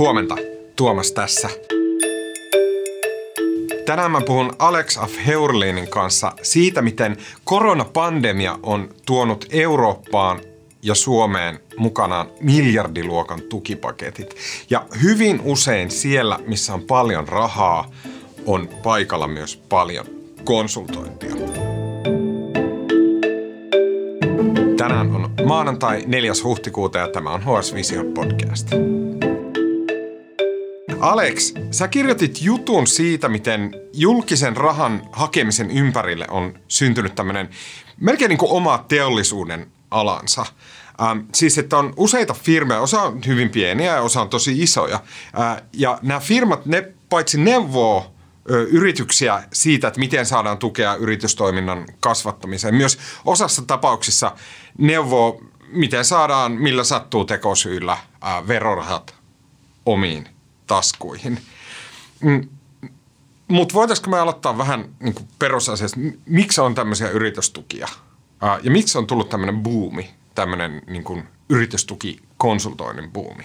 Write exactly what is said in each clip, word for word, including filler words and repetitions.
Huomenta, Tuomas tässä. Tänään mä puhun Alex af Heurlinin kanssa siitä, miten koronapandemia on tuonut Eurooppaan ja Suomeen mukanaan miljardiluokan tukipaketit. Ja hyvin usein siellä, missä on paljon rahaa, on paikalla myös paljon konsultointia. Tänään on maanantai neljäs huhtikuuta ja tämä on H S Vision podcast. Alex, sä kirjoitit jutun siitä, miten julkisen rahan hakemisen ympärille on syntynyt tämmöinen melkein niin kuin oma teollisuuden alansa. Ähm, siis, että on useita firmoja, osa on hyvin pieniä ja osa on tosi isoja. Äh, ja nämä firmat, ne paitsi neuvoo ö, yrityksiä siitä, että miten saadaan tukea yritystoiminnan kasvattamiseen. Myös osassa tapauksissa neuvoo, miten saadaan, millä sattuu tekosyillä äh, verorahat omiin taskuihin. Mm. Mutta voitaisko me aloittaa vähän niin kuin perusasiasta, miksi on tämmöisiä yritystukia? Ää, ja miksi on tullut tämmöinen buumi, tämmöinen niin kuin yritystukikonsultoinnin buumi?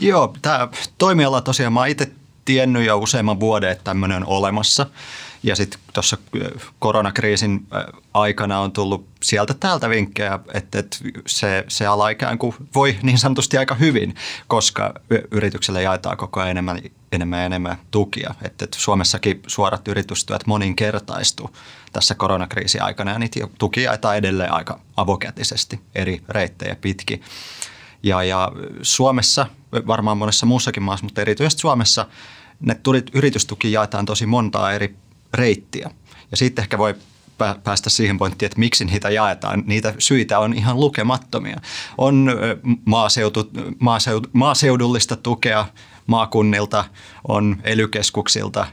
Joo, tämä toimiala tosiaan, mä oon itse tiennyt jo useamman vuoden, että tämmöinen on olemassa. Ja sitten tuossa koronakriisin aikana on tullut sieltä täältä vinkkejä, että, että se, se ala ikään kuin voi niin sanotusti aika hyvin, koska yritykselle jaetaan koko ajan enemmän, enemmän ja enemmän tukia. Että, että Suomessakin suorat yritystuet moninkertaistuu tässä koronakriisin aikana ja niitä tukia jaetaan edelleen aika avokätisesti eri reittejä pitkin. Ja, ja Suomessa, varmaan monessa muussakin maassa, mutta erityisesti Suomessa, ne yritystuki jaetaan tosi montaa eri reittiä. Ja sitten ehkä voi päästä siihen pointtiin, että miksi niitä jaetaan. Niitä syitä on ihan lukemattomia. On maaseutu, maaseud, maaseudullista tukea maakunnilta, on E L Y-keskuksilta,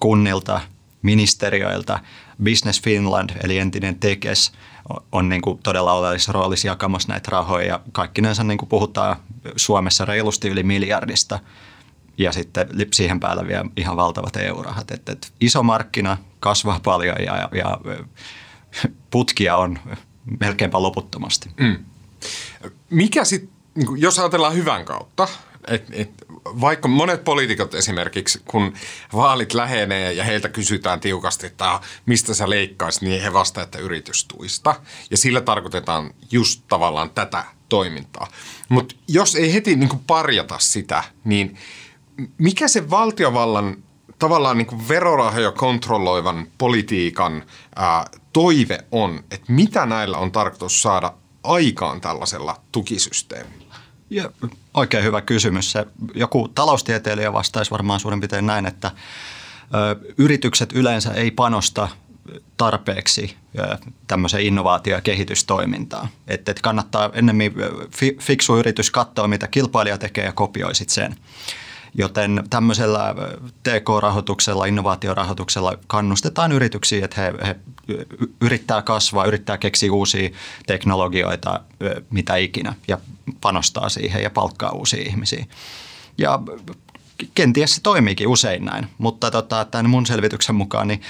kunnilta, ministeriöiltä. Business Finland, eli entinen Tekes, on niin kuin todella oleellisessa roolissa jakamassa näitä rahoja. Ja kaikkinensa niin kuin puhutaan Suomessa reilusti yli miljardista. Ja sitten siihen päällä vielä ihan valtavat eurorahat. Että et iso markkina kasvaa paljon ja, ja putkia on melkeinpä loputtomasti. Mm. Mikä sit, jos ajatellaan hyvän kautta, että et vaikka monet poliitikot esimerkiksi, kun vaalit lähenee ja heiltä kysytään tiukasti, että mistä sä leikkaisit, niin he vastaa, että yritystuista. Ja sillä tarkoitetaan just tavallaan tätä toimintaa. Mutta jos ei heti niin kuin parjata sitä, niin mikä se valtiovallan tavallaan niin kuin verorahoja kontrolloivan politiikan ää, toive on, että mitä näillä on tarkoitus saada aikaan tällaisella tukisysteemillä? Ja, oikein hyvä kysymys. Se, joku taloustieteilijä vastaisi varmaan suurin piirtein näin, että ö, yritykset yleensä ei panosta tarpeeksi ö, tämmöiseen innovaatio- ja kehitystoimintaan. Että et kannattaa ennemmin fi, fiksu yritys katsoa, mitä kilpailija tekee ja kopioi sit sen. Joten tämmöisellä T K-rahoituksella, innovaatiorahoituksella kannustetaan yrityksiä, että he, he yrittää kasvaa, yrittää keksiä uusia teknologioita, mitä ikinä, ja panostaa siihen ja palkkaa uusia ihmisiä. Ja kenties se toimiikin usein näin, mutta tota, tämän mun selvityksen mukaan niin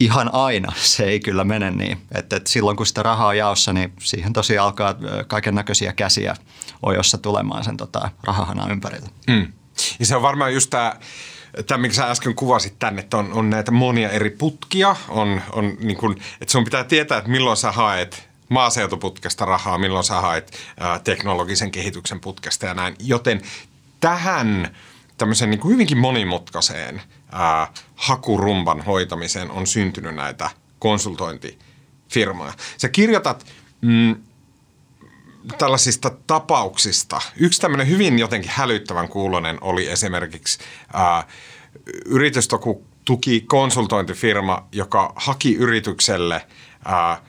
ihan aina se ei kyllä mene niin. Että et silloin kun sitä rahaa on jaossa, niin siihen tosiaan alkaa kaiken näköisiä käsiä ojossa tulemaan sen tota, rahahana ympärille. Mm. Ja se on varmaan just tämä, tämä minkä sä äsken kuvasit tänne, että on, on näitä monia eri putkia. On, on niin kuin, että sun pitää tietää, että milloin sä haet maaseutuputkesta rahaa, milloin sä haet ää, teknologisen kehityksen putkesta ja näin. Joten tähän tämmöisen niin kuin hyvinkin monimutkaiseen ää, hakurumban hoitamiseen on syntynyt näitä konsultointifirmoja. Sä kirjoitat Mm, tällaisista tapauksista. Yksi tämmöinen hyvin jotenkin hälyttävän kuulonen oli esimerkiksi ää, yritystukikonsultointifirma, joka haki yritykselle ää,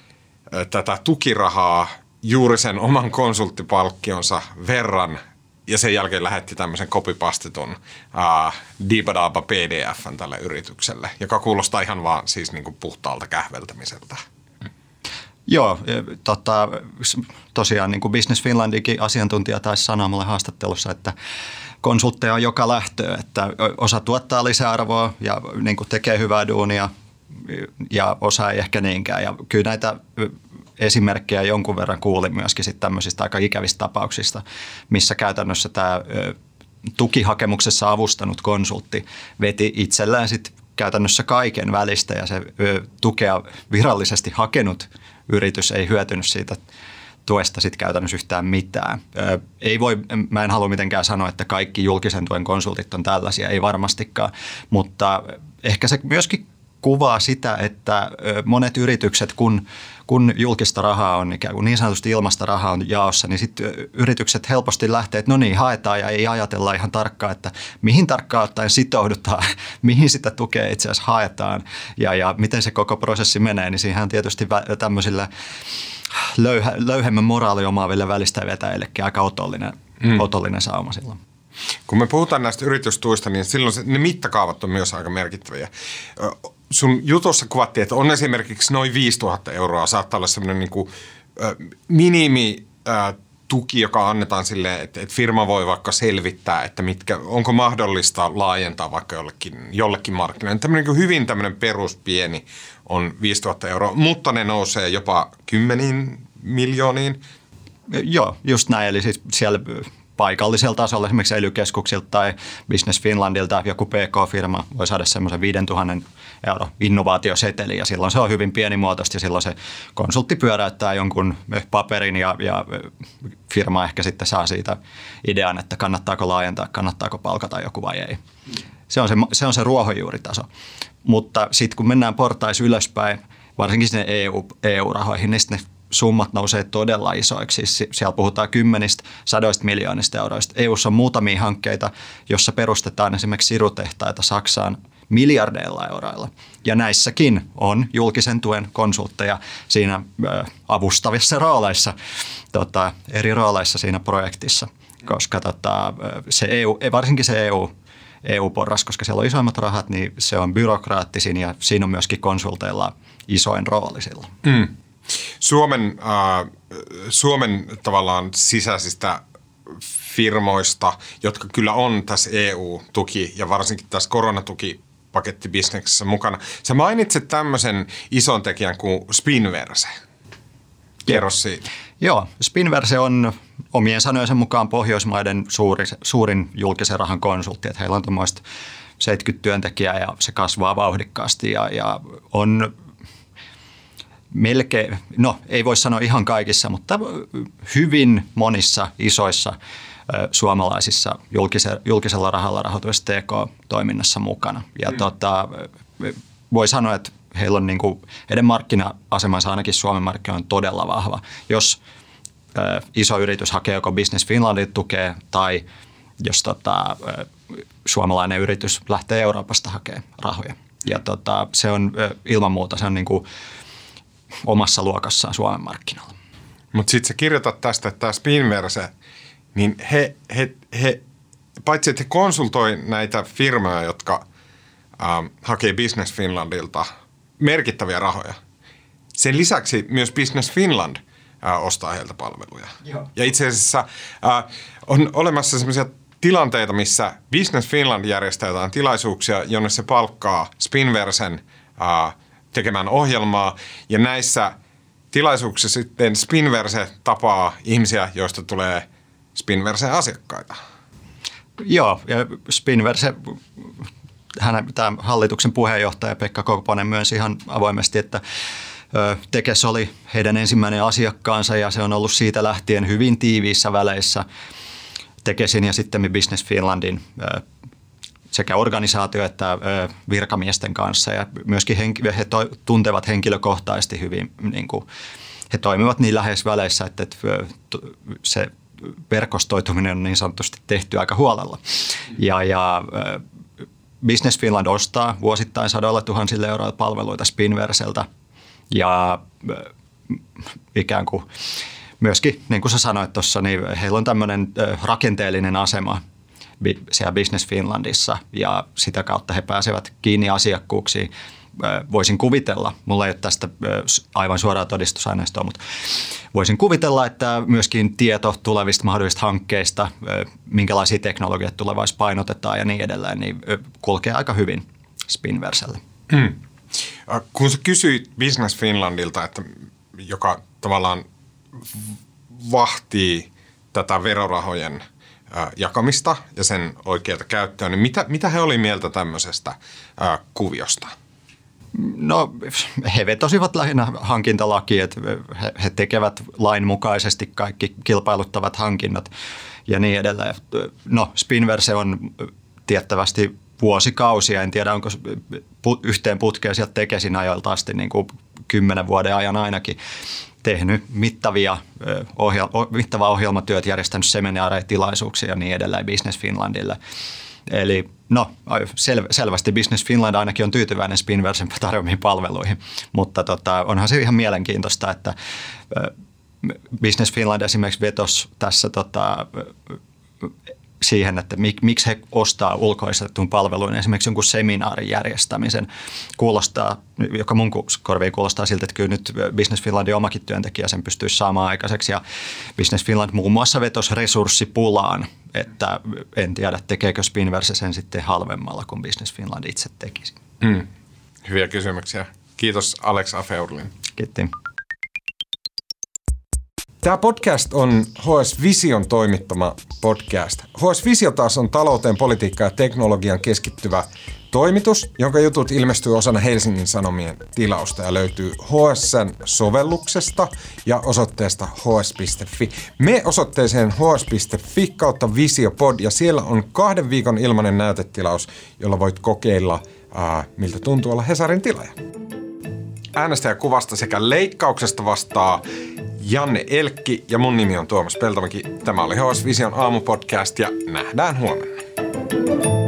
tätä tukirahaa juuri sen oman konsulttipalkkionsa verran ja sen jälkeen lähetti tämmöisen copypastetun ää, dibadaaba P D F:n tälle yritykselle, joka kuulostaa ihan vaan siis niin kuin puhtaalta kähveltämiseltä. Joo, tota, tosiaan niin kuin Business Finlandikin asiantuntija taisi sanoa mulle haastattelussa, että konsultteja on joka lähtö, että osa tuottaa lisäarvoa ja niin kuin tekee hyvää duunia ja osa ei ehkä niinkään. Ja kyllä näitä esimerkkejä jonkun verran kuulin myöskin sit tämmöisistä aika ikävistä tapauksista, missä käytännössä tämä tukihakemuksessa avustanut konsultti veti itsellään sit käytännössä kaiken välistä ja se tukea virallisesti hakenut yritys ei hyötynyt siitä tuesta sit käytännössä yhtään mitään. Ei voi, mä en halua mitenkään sanoa, että kaikki julkisen tuen konsultit on tällaisia, ei varmastikaan, mutta ehkä se myöskin kuvaa sitä, että monet yritykset, kun, kun julkista rahaa on, ikään kuin niin sanotusti ilmasta rahaa on jaossa, niin sitten yritykset helposti lähtee, että no niin, haetaan ja ei ajatella ihan tarkkaan, että mihin tarkkaan ottaen sitoudutaan, mihin sitä tukea itse asiassa haetaan ja, ja miten se koko prosessi menee, niin siihen tietysti tämmöisillä löyhä, löyhemmän moraaliomaaville välistä vetäjillekin aika otollinen, mm. otollinen sauma silloin. Kun me puhutaan näistä yritystuista, niin silloin se, ne mittakaavat on myös aika merkittäviä. Sun jutussa kuvattiin, että on esimerkiksi noin viisituhatta euroa. Saattaa olla semmoinen niin kuin minimituki, joka annetaan silleen, että firma voi vaikka selvittää, että mitkä, onko mahdollista laajentaa vaikka jollekin, jollekin markkinoille. Tämmöinen niin hyvin tämmöinen peruspieni on viisituhatta euroa, mutta ne nousee jopa kymmeniin miljooniin. Joo, just näin. Eli siis siellä paikallisella tasolla, esimerkiksi E L Y-keskuksilta tai Business Finlandilta joku P K-firma voi saada semmoisen viisituhatta euro innovaatioseteli ja silloin se on hyvin pienimuotoista ja silloin se konsultti pyöräyttää jonkun paperin ja, ja firma ehkä sitten saa siitä idean, että kannattaako laajentaa, kannattaako palkata joku vai ei. Se on se, se, on se ruohonjuuritaso, mutta sitten kun mennään portais ylöspäin, varsinkin sinne E U, E U-rahoihin, niin sitten summat nousee todella isoiksi. Siis siellä puhutaan kymmenistä, sadoista miljoonista euroista. E U:ssa on muutamia hankkeita, jossa perustetaan esimerkiksi sirutehtaita Saksaan miljardeilla euroilla. Ja näissäkin on julkisen tuen konsultteja siinä avustavissa rooleissa, tota, eri rooleissa siinä projektissa. Koska tota, se E U, varsinkin se E U, E U-porras, koska siellä on isoimmat rahat, niin se on byrokraattisin ja siinä on myöskin konsulteilla isoin rooli sillä. Mm. Suomen, äh, Suomen tavallaan sisäisistä firmoista, jotka kyllä on tässä E U-tuki ja varsinkin tässä koronatukipakettibusineksessä mukana. Sä mainitsit tämmöisen ison tekijän kuin Spinverse. Kerro siitä. Joo, Spinverse on omien sanojensa mukaan Pohjoismaiden suuri, suurin julkisen rahan konsultti. Että heillä on tuommoista seitsemänkymmentä työntekijää ja se kasvaa vauhdikkaasti ja, ja on melkein, no ei voi sanoa ihan kaikissa, mutta hyvin monissa isoissa suomalaisissa julkisella rahalla rahoituvassa T K-toiminnassa mukana. Ja mm. tota, voi sanoa, että heillä on niin kuin, heidän markkina-asemansa ainakin Suomen markkinoilla on todella vahva. Jos ä, iso yritys hakee joko Business Finlandin tukea tai jos tota, suomalainen yritys lähtee Euroopasta hakemaan rahoja. Ja tota, se on ilman muuta, se on niin kuin omassa luokassaan Suomen markkinoilla. Mutta sitten sä kirjoitat tästä, että tämä Spinverse, niin he, he, he, paitsi että he konsultoi näitä firmoja, jotka ähm, hakee Business Finlandilta merkittäviä rahoja. Sen lisäksi myös Business Finland äh, ostaa heiltä palveluja. Joo. Ja itse asiassa äh, on olemassa sellaisia tilanteita, missä Business Finland järjestää jotain tilaisuuksia, jonne se palkkaa Spinversen äh, tekemään ohjelmaa, ja näissä tilaisuuksissa sitten Spinverse tapaa ihmisiä, joista tulee Spinversen asiakkaita. Joo, ja Spinverse, hän, tämä hallituksen puheenjohtaja Pekka Korponen myönsi ihan avoimesti, että Tekes oli heidän ensimmäinen asiakkaansa, ja se on ollut siitä lähtien hyvin tiiviissä väleissä Tekesin ja sitten Business Finlandin sekä organisaatio että virkamiesten kanssa ja myöskin henki- he to- tuntevat henkilökohtaisesti hyvin. Niin kuin, he toimivat niin läheis väleissä, että se verkostoituminen on niin sanotusti tehty aika huolella. Ja, ja Business Finland ostaa vuosittain sadoilla tuhansilla euroilla palveluita Spinverseltä ja ikään kuin myöskin, niin kuin sä sanoit tuossa, niin heillä on tämmöinen rakenteellinen asema siellä Business Finlandissa ja sitä kautta he pääsevät kiinni asiakkuuksiin. Voisin kuvitella, mulla ei ole tästä aivan suoraa todistusaineistoa, mutta voisin kuvitella, että myöskin tieto tulevista mahdollisista hankkeista, minkälaisia teknologiat tulevaisuudessa painotetaan ja niin edelleen, niin kulkee aika hyvin Spinverselle. Hmm. Kun sä kysyit Business Finlandilta, että joka tavallaan vahtii tätä verorahojen jakamista ja sen oikeata käyttöä, niin mitä, mitä he oli mieltä tämmöisestä ää, kuviosta? No he vetosivat lähinnä hankintalakiin, että he tekevät lainmukaisesti kaikki kilpailuttavat hankinnat ja niin edelleen. No Spinverse on tiettävästi vuosikausia, en tiedä onko yhteen putkeen sieltä Tekesin ajoilta asti niin kuin kymmenen vuoden ajan ainakin tehnyt mittavia ohjel- mittavaa ohjelmatyöt, järjestänyt seminaaritilaisuuksia ja niin edelleen Business Finlandille. Eli no sel- selvästi Business Finland ainakin on tyytyväinen Spinversen tarjoamiin palveluihin, mutta tota, onhan se ihan mielenkiintoista, että Business Finland esimerkiksi vetosi tässä tota, siihen, että mik, miksi he ostaa ulkoistettuun palveluun esimerkiksi jonkun seminaarin järjestämisen, kuulostaa, joka mun korviin kuulostaa siltä, että kyllä nyt Business Finlandin omakin työntekijä sen pystyisi saamaan aikaiseksi. Ja Business Finland muun muassa vetosi resurssipulaan, että en tiedä tekeekö Spinverse sen sitten halvemmalla kuin Business Finland itse tekisi. Mm. Hyviä kysymyksiä. Kiitos Alex af Heurlin. Kiitti. Tämä podcast on H S Vision toimittama podcast. H S Visio taas on talouteen, politiikkaan ja teknologian keskittyvä toimitus, jonka jutut ilmestyy osana Helsingin Sanomien tilausta ja löytyy H S:n sovelluksesta ja osoitteesta h s piste f i. Me osoitteeseen h s piste f i kautta visiopod ja siellä on kahden viikon ilmainen näytetilaus, jolla voit kokeilla, ää, miltä tuntuu olla Hesarin tilaaja. Äänestäjäkuvasta sekä leikkauksesta vastaa Janne Elkki ja mun nimi on Tuomas Peltomäki. Tämä oli H S Vision aamupodcast ja nähdään huomenna.